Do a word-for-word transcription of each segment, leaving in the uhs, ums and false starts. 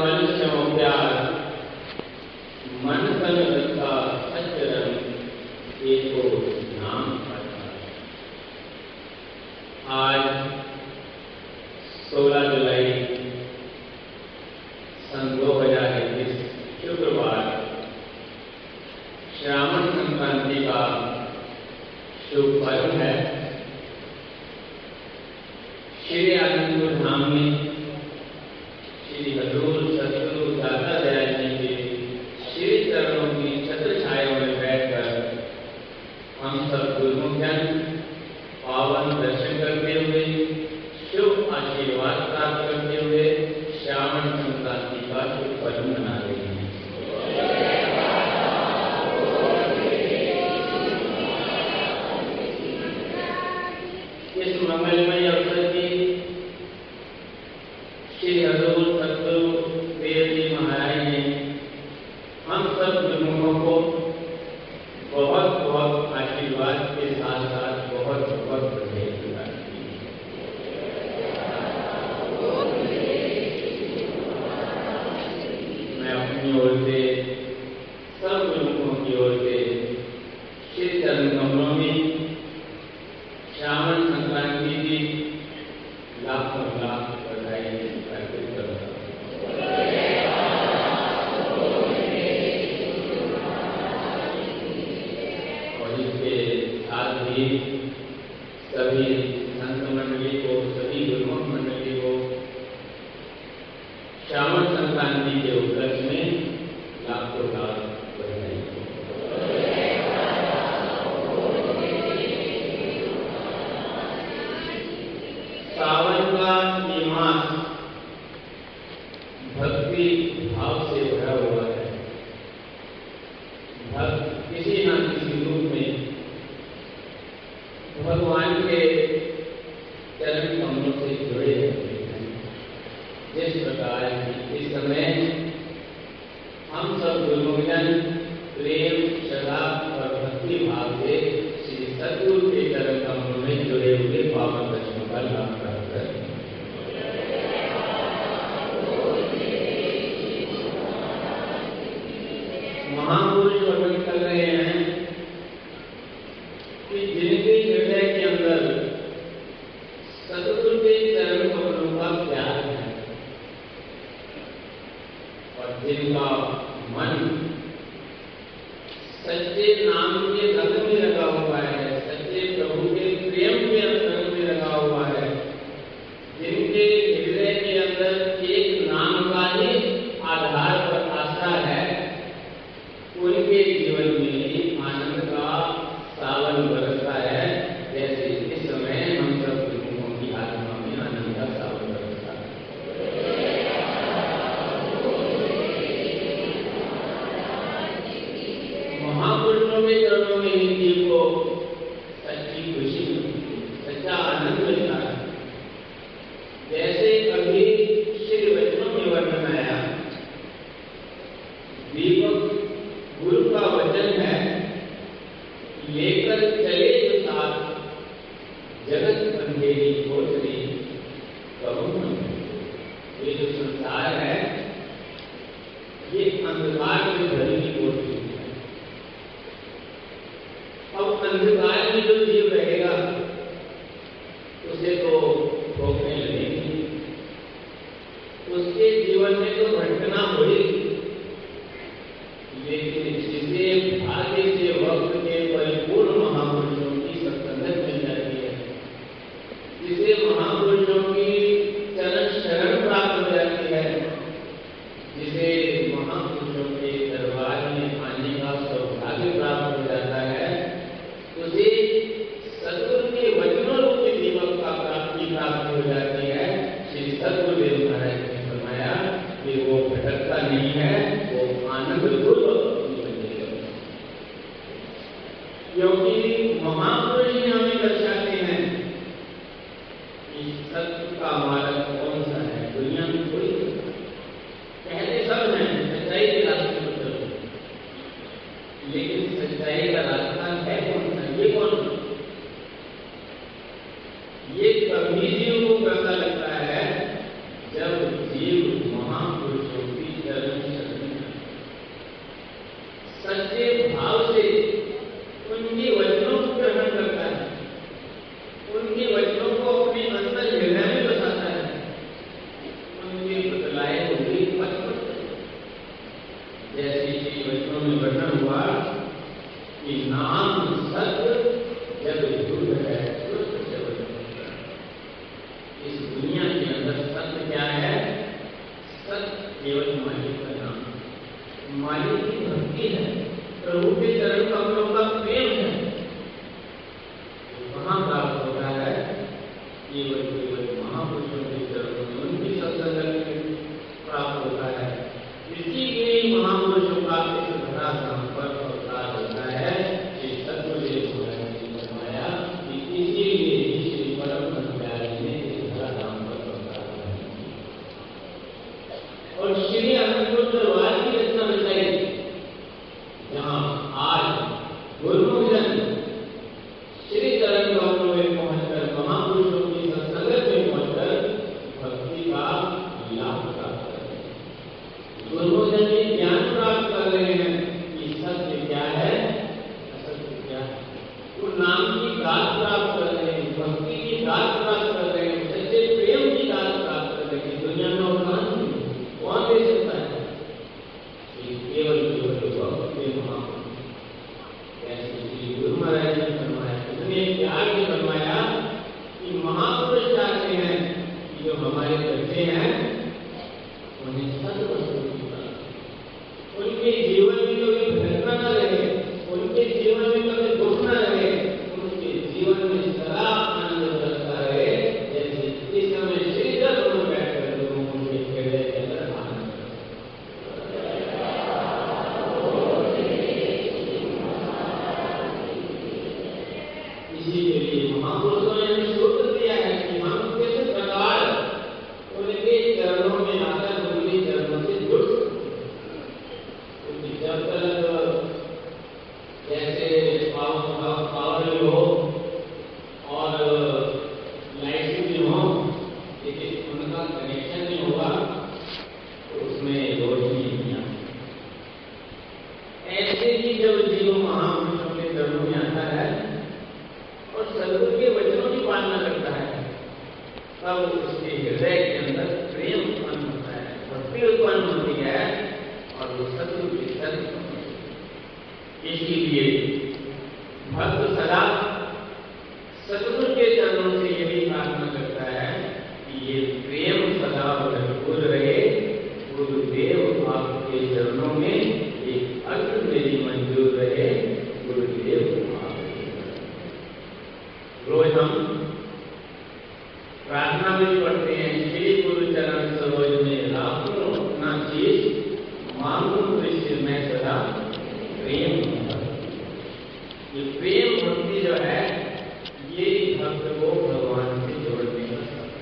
मनुष्यों प्यार मन बन रखा सच रंग एको नाम पड़ता। आज सोलह जुलाई सन दो हजार इक्कीस शुक्रवार श्रावण संक्रांति का शुभ पर्व है। श्री आनंदपुर धाम में श्री हजूर सतगुरु दाता दयाल जी के श्री चरणों की छत्र छाया में बैठकर हम सब गुरुमुखजन पावन दर्शन करते हुए शुभ आशीर्वाद प्राप्त करते हुए श्रावण संक्रांति का शुभ पर्व मना रहे हैं। इस मंगलमय अवसर श्री हजूर सतगुरु देव जी महाराज ने हम सब गुरुओं को बहुत बहुत आशीर्वाद के साथ साथ बहुत बहुत बधाई दी। मैं अपनी ओर से सब गुरुओं की ओर से श्री चरण कमलों में श्रावण संक्रांति की लाखों लाख बधाई। सभी संत मंडली को सभी गुरुमुख मंडली को श्रावण संक्रांति के उपलक्ष्य में लाखों लाख बधाई। सावन का ये मास भक्ति भाव से भरा हुआ है। भक्त किसी न किसी रूप में भगवान के चरण कमलों से जुड़े होते हैं। जिस प्रकार इस समय हम सब गुरुजन प्रेम श्रद्धा और भक्ति भाव से श्री सतगुरु के चरण कमलों में जुड़े हुए पावन दर्शनों का लाभ प्राप्त करें। महापुरुष वर्णन कर रहे हैं कि जिनके हृदय के अंदर सतगुरु के चरण कमलों का प्यार है और जिनका मन सच्चे नाम के रंग में लगा हुआ है, सच्चे प्रभु के प्रेम के रंग में लगा हुआ है, जिनके हृदय के अंदर एक नाम का ही आधार पर आस्था है, उनके जीवन में आनंद का सावन बरसता है। जैसे इस समय हम सब गुरुओं की आत्मा में आनंद का सावन बरसता है। महापुरुषों के चरणों में हिंदी को सच्ची खुशी मिलती है, सच्चा आनंद मिलता है। जैसे अभी श्री वचनों में वर्णन आया, दीपक गुरु का वचन है, लेकर चले जो साथ जगत अंधेरी खोजने करूँ। ये जो संसार है ये अंधकार में भरी खोजने है। अब अंधकार में जो जीव रहेगा उसे तो भोगने लगेगी, उसके जीवन में तो भटकना होगी, लेकिन जिसे भाग्य से वक्त के परिपूर्ण महापुरुषों की सत्संगत मिल जाती है, जिसे महापुरुषों की चरण शरण प्राप्त हो जाती है, जिसे महापुरुषों के दरबार में आने का सौभाग्य प्राप्त हो जाता है, उसे सतगुरु के वचनों रूपी दीपक का प्राप्ति प्राप्त हो जाती है। श्री सतगुरुदेव महाराज ने फरमाया कि वो भटकता नहीं है, वो आनंद क्योंकि महापुरुष जी हमें दर्शाते हैं कि सत्य का मार्ग कौन सा है। दुनिया में कोई कहते सब हैं सच्चाई के रास्ते पर चलो, लेकिन सच्चाई का रास्ता है कौन सा, ये कौन सा? ये कभी जीव को करता लगता है जब जीव महापुरुषों इसीलिए महापुरुषों ने सूत्र दिया है कि हम किस प्रकार उनके चरणों में आकर उनके चरणों से जुड़ सकते। जब तक जैसे पावर में हो और लाइटिंग में हो लेकिन उनका कनेक्शन नहीं होगा तो उसमें रोशनी नहीं आती। ऐसे ही जब जीव महापुरुषों के चरणों में आता है और सदगुरु के वचनों की पालना करता है तब उसके हृदय के अंदर प्रेम उत्पन्न होता है, भक्ति उत्पन्न होती है और वो सदगुरु के शरण होती है। इसीलिए भक्त सदा सदगुरु के चरणों से ये भी प्रार्थना करता है कि ये प्रेम सदा भरपूर रहे। गुरुदेव आपके चरणों में एक अग्नि मेरी मंजूर रहे। गुरुदेव रोज हम प्रार्थना भी पढ़ते हैं, श्री गुरु चरण सरोज में लाखों अपना चीज मांगू दृश्य में सदा प्रेम। ये प्रेम भक्ति जो है ये भक्त को भगवान से जोड़ने का साधन।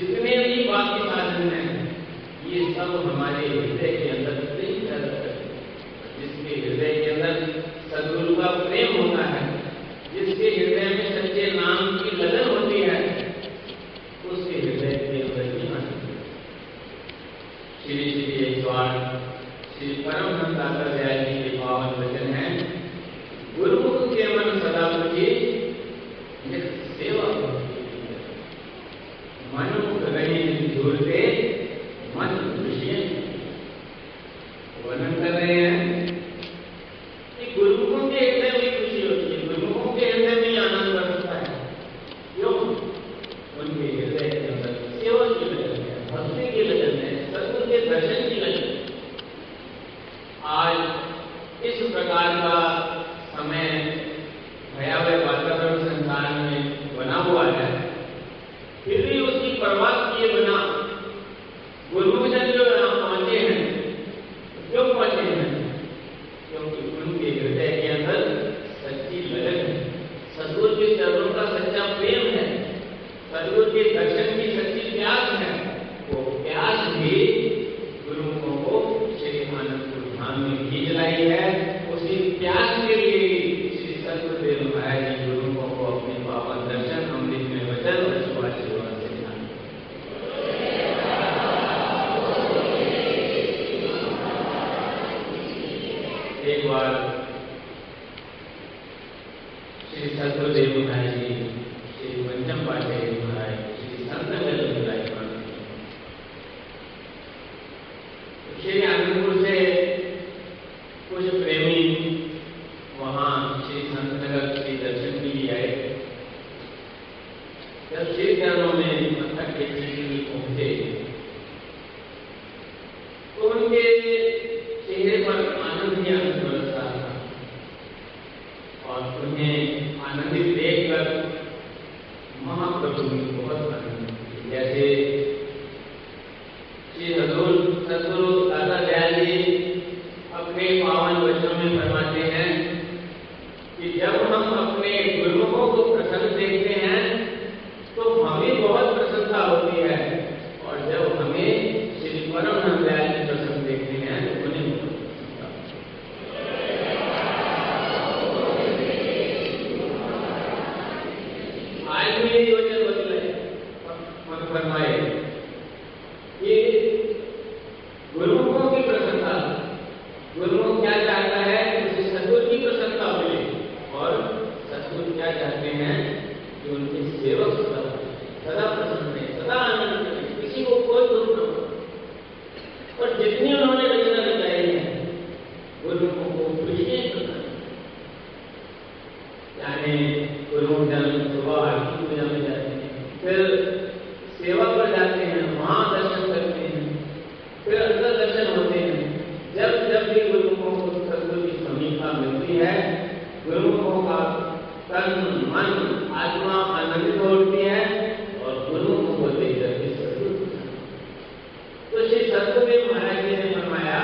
जितने भी बाकी साधन हैं ये सब हमारे हृदय के अंदर प्रेम करते हैं। जिसके हृदय के अंदर सदगुरु का प्रेम होता है, जिसके हृदय में सच्चे नाम की लगन होती है, उसके हृदय के अंदर ही आनंद। श्री श्री ईश्वर श्री परमहंस आचार्य जी के पावन वचन है, गुरुमुख के मन सदा मुझे सेवा मनमुख रहे झूलते मन खुशी वर्णन कर रहे हैं। गुरुमुखों के हृदय में खुशी होती है, गुरुमुखों के हृदय में आनंद बढ़ता है। क्यों? उनके हृदय के अंदर सेवा की लगन है, भक्ति की लगन है, सदगुरु के दर्शन की लगन है। आज इस प्रकार का समय भयावह वातावरण संसार में बना हुआ है, फिर भी उसकी परवाह किए बिना गुरुमुख जन जो यहाँ पहुंचे हैं क्यों पहुंचे हैं? क्योंकि उनके हृदय के अंदर सच्ची लगन है, सदगुरु के चरणों का सच्चा प्रेम है, सदगुरु के दर्शन की सच्ची प्यास है। वो प्यास भी गुरुओं को श्री आनंदपुर धाम में खींच रही है। उसी प्यास के लिए श्री सदगुरुदेव महाराज जी गुरुओं को अपने पावन दर्शन अमृत में वचन और सुभाषिवाद से ध्यान। एक बार श्री सदगुरुदेव महाराज जी श्री पंचम पाठे महाराज श्री संत महाराज श्री आनंदपुर से कुछ प्रेमी वहां श्री संत नगर के दर्शन के लिए आए। जब श्री चरणों में मस्तक टेकने के लिए पहुंचे तो उनके चेहरे पर आनंद ही आनंद बरसा था और उन्हें आनंदित देखकर महाप्रभु ने बहुत आनंद किया। जैसे श्री हजूर सदगुरु आचार्य जी अपने पावन वचनों में फरमाते हैं कि जब हम अपने गुरुओं को प्रसन्न देखते हैं तो हमें बहुत प्रसन्नता होती है और जब हमें श्री परमहंस जी प्रसन्न देखते हैं उन्हें फरमाए ये गुरुओं की प्रसन्नता। गुरुओं क्या चाहता है? उसे सदगुरु की प्रसन्नता मिले और सदगुरु क्या चाहते हैं कि उनके सेवक सदा सदा प्रसन्न है, सदा आनंद है, किसी को कोई दुख न हो। और जितनी उन्होंने रचना रचाई है गुरुओं को खुशियां यानी गुरुओं जन्म सुबह आरती पूजा में जाते हैं, फिर सेवा पर जाते हैं, वहां दर्शन करते हैं, फिर अंदर दर्शन होते हैं। जब जब भी गुरुओं को सदगुरु की समीपता मिलती है गुरुओं का तन मन आत्मा आनंदित होती है और गुरुओं को देखकर के सदगुरु। तो श्री सदगुरुदेव महाराज जी ने फरमाया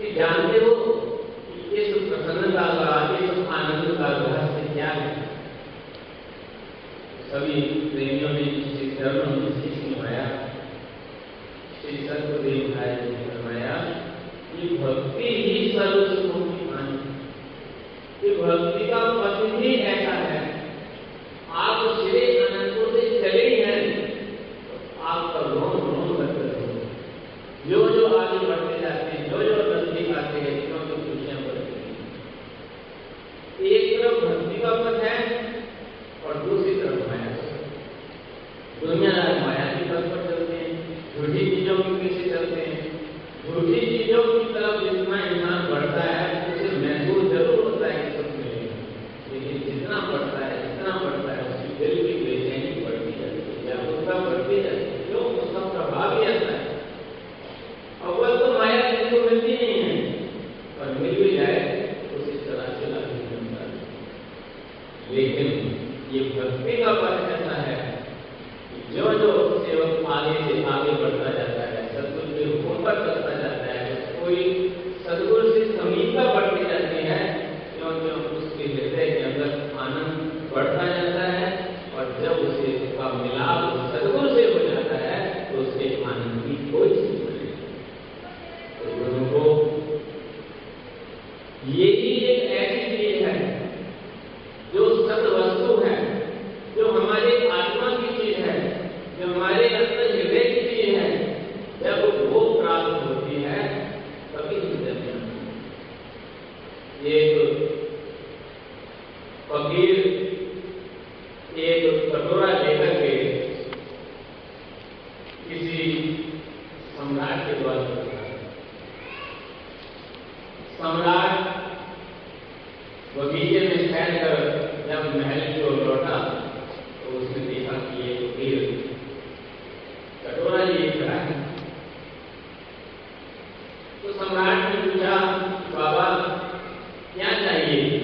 कि जानते हो इस प्रसन्नता का इस है। सभी प्रेमियों ने श्री चरणों में शीश निभाया, श्री सर्वदेव भाई ने फरमाया कि भक्ति ही सर्व सुखों की मां है। ये भक्ति का पद ही ऐसा है, आप श्री आनंदों से चले हैं तो आपका रोम रोम करते हो। जो जो आगे बढ़ते जाते हैं, जो जो नजदीक आते हैं, क्यों तो खुशियां बढ़ती हैं। एक तरफ भक्ति का पद है और दूसरी तरफ माया। दुनियादार माया की तरफ पर चलते हैं, झूठी चीजों की पीछे चलते हैं। झूठी चीजों की तरफ जितना इंसान बढ़ता है उसे महसूस जरूर होता है कि सब मिलेगा, लेकिन जितना बढ़ता है जितना बढ़ता है उसकी दिल की बेचैनी बढ़ती जाती है, जागरूकता बढ़ती जाती है, क्यों उसका प्रभाव ही आता है। अव्वल तो माया किसी को मिलती नहीं है और मिल भी जाए उसी तरह से लाभ नहीं मिलता है। लेकिन ये भक्ति का पद ऐसा है जो जो सेवक आगे से आगे बढ़ता जाता है, सदगुरु के हुक्म पर चलता जाता है, कोई सदगुरु से समीपता बढ़ती जाती है, क्यों क्यों उसके हृदय के अंदर आनंद बढ़ता जाता है। और जब उसे उसका मिलाप सदगुरु से हो जाता है तो उसके आनंद की कोई सीमा नहीं। गुरु को यही एक ऐसी चीज है जो सद वस्तु है, जो हमारे आत्मा की चीज है, जो हमारे अंदर हृदय की चीज है। जब वो प्राप्त होती है तभी हृदय में एक फकीर एक कटोरा लेकर के किसी सम्राट के द्वार पर था। सम्राट बगीचे में ठहर कर जब महल की ओर लौटा तो उसने देखा कि ये फकीर कटोरा लिए खड़ा है। तो सम्राट ने पूछा, बाबा क्या चाहिए?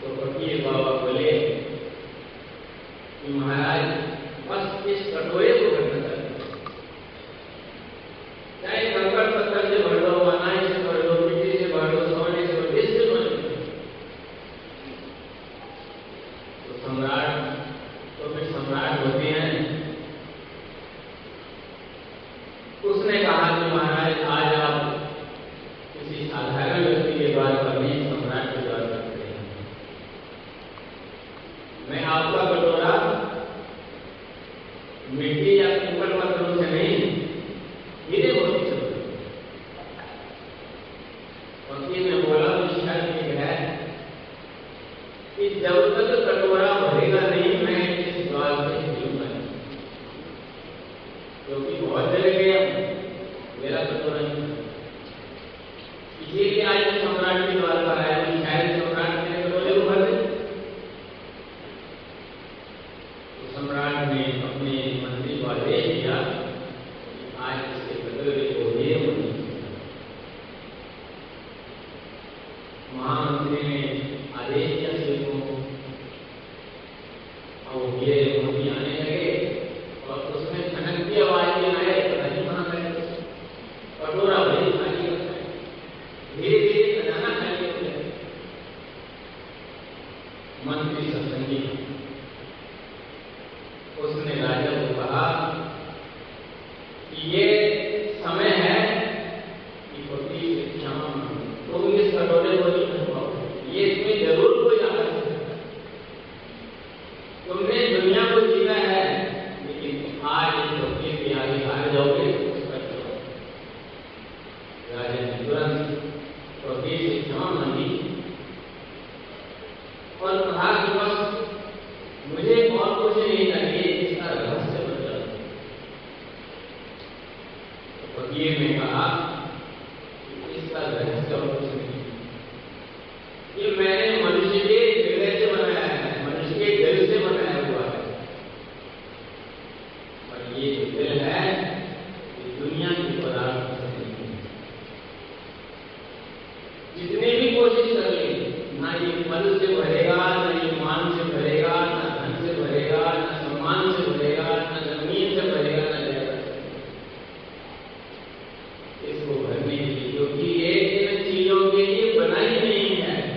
तो फकीर बाबा बोले कि महाराज बस इस कटोरे को भरना चाहिए, चाहे कंकड़ पत्थर से भर लो, अनाज से भर लो, मिट्टी से भर लो, सोने से भर लो। सम्राट तो फिर सम्राट होते हैं। उसने कहा कि महाराज आज आप किसी साधारण व्यक्ति के द्वार पर नहीं, सम्राट के द्वार पर खड़े हैं। मैं आपका कटोरा मिट्टी या कंकड़ पत्थरों से नहीं, गिरे हुए वकील ने बोला कि शायद ठीक है कि जब तक कटोरा भरेगा नहीं मैं इस द्वार से निकलूंगा नहीं, क्योंकि बहुत देर गया मेरा कटोरा नहीं। इसीलिए आज सम्राट के द्वार पर आया कि शायद सम्राट के कटोरे को भर दे। तो सम्राट ने अपने मंत्री को आदेश दिया आज इसके कटोरे को ये होने। महामंत्री ने आदेश दिया सेवकों को और ये वही आने लगे और उसमें खनक की आवाज में आए, पता नहीं कहाँ गए। कटोरा वही खाली होता है, धीरे धीरे खजाना खाली होता है। मंत्री सत्संगी उसने राजा को कहा कि ये समय है कि पति से क्षमा मांगो, तुम इस कटोरे को नहीं भर पाओ, ये इसमें जरूर कोई आवाज है। तुमने दुनिया को जीना है लेकिन आज इस धोखे के आगे हार जाओगे। राजा ने तुरंत धोखे से क्षमा मांगी और कहा कि बस मुझे और कुछ नहीं चाहिए, इसका रहस्य बन जाओ। फकीर ने कहा इसका रहस्य और कुछ नहीं, ये मैंने मनुष्य के हृदय से बनाया है, मनुष्य के दिल से बनाया हुआ है। और ये जो दिल है ये दुनिया की पदार्थ से नहीं है, जितने भी कोशिश कर ले ना ये मन से भरेगा, ना ये मान से भरेगा, ना धन से भरेगा, ना सम्मान से भरेगा, ना जमीन से भरेगा, ना जायदाद से भरेगा। इसको भरने के लिए, क्योंकि ये इन चीजों के लिए बनाई नहीं है,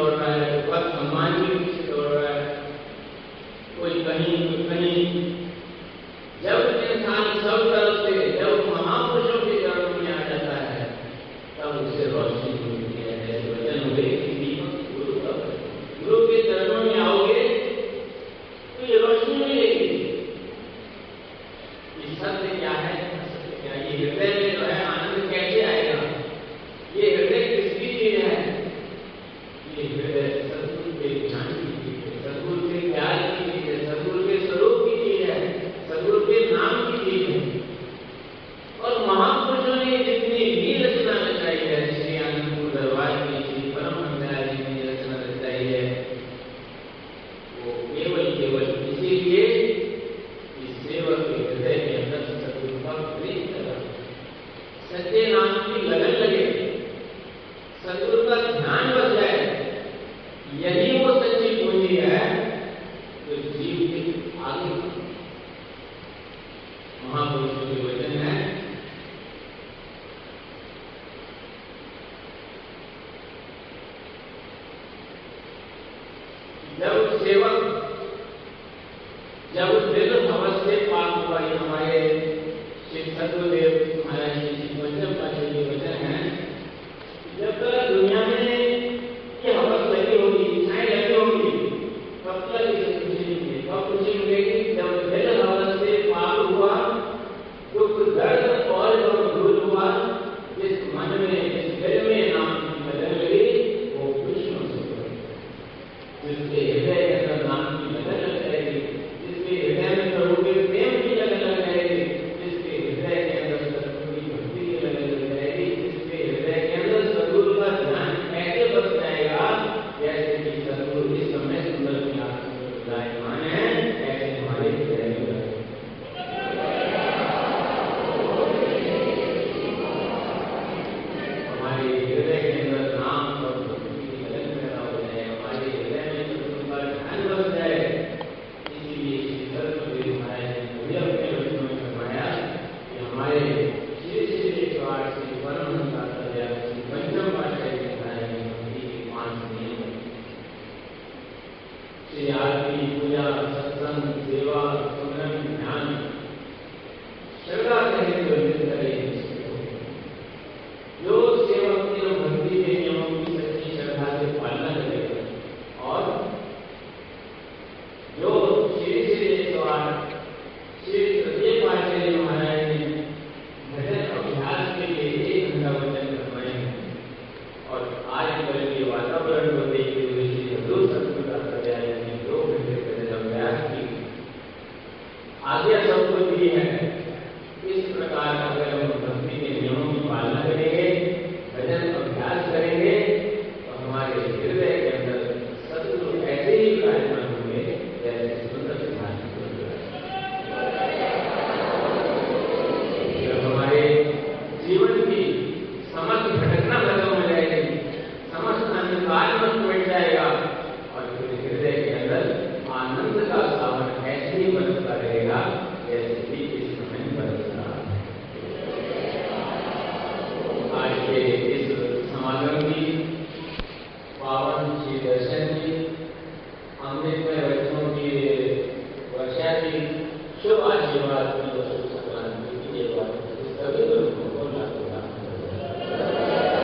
दौड़ रहा है, वक्त हनुमान जी पीछे दौड़ रहा है, कोई कहीं कोई कहीं। जब इंसान सब तरफ से जब महापुरुषों के चरणों में आ जाता है तब उसे रोशनी मिलती है। वचन हुए किसी गुरु का, गुरु के चरणों में आओगे तो ये रोशनी मिलेगी। सत्य क्या है, सत्य क्या, ये हृदय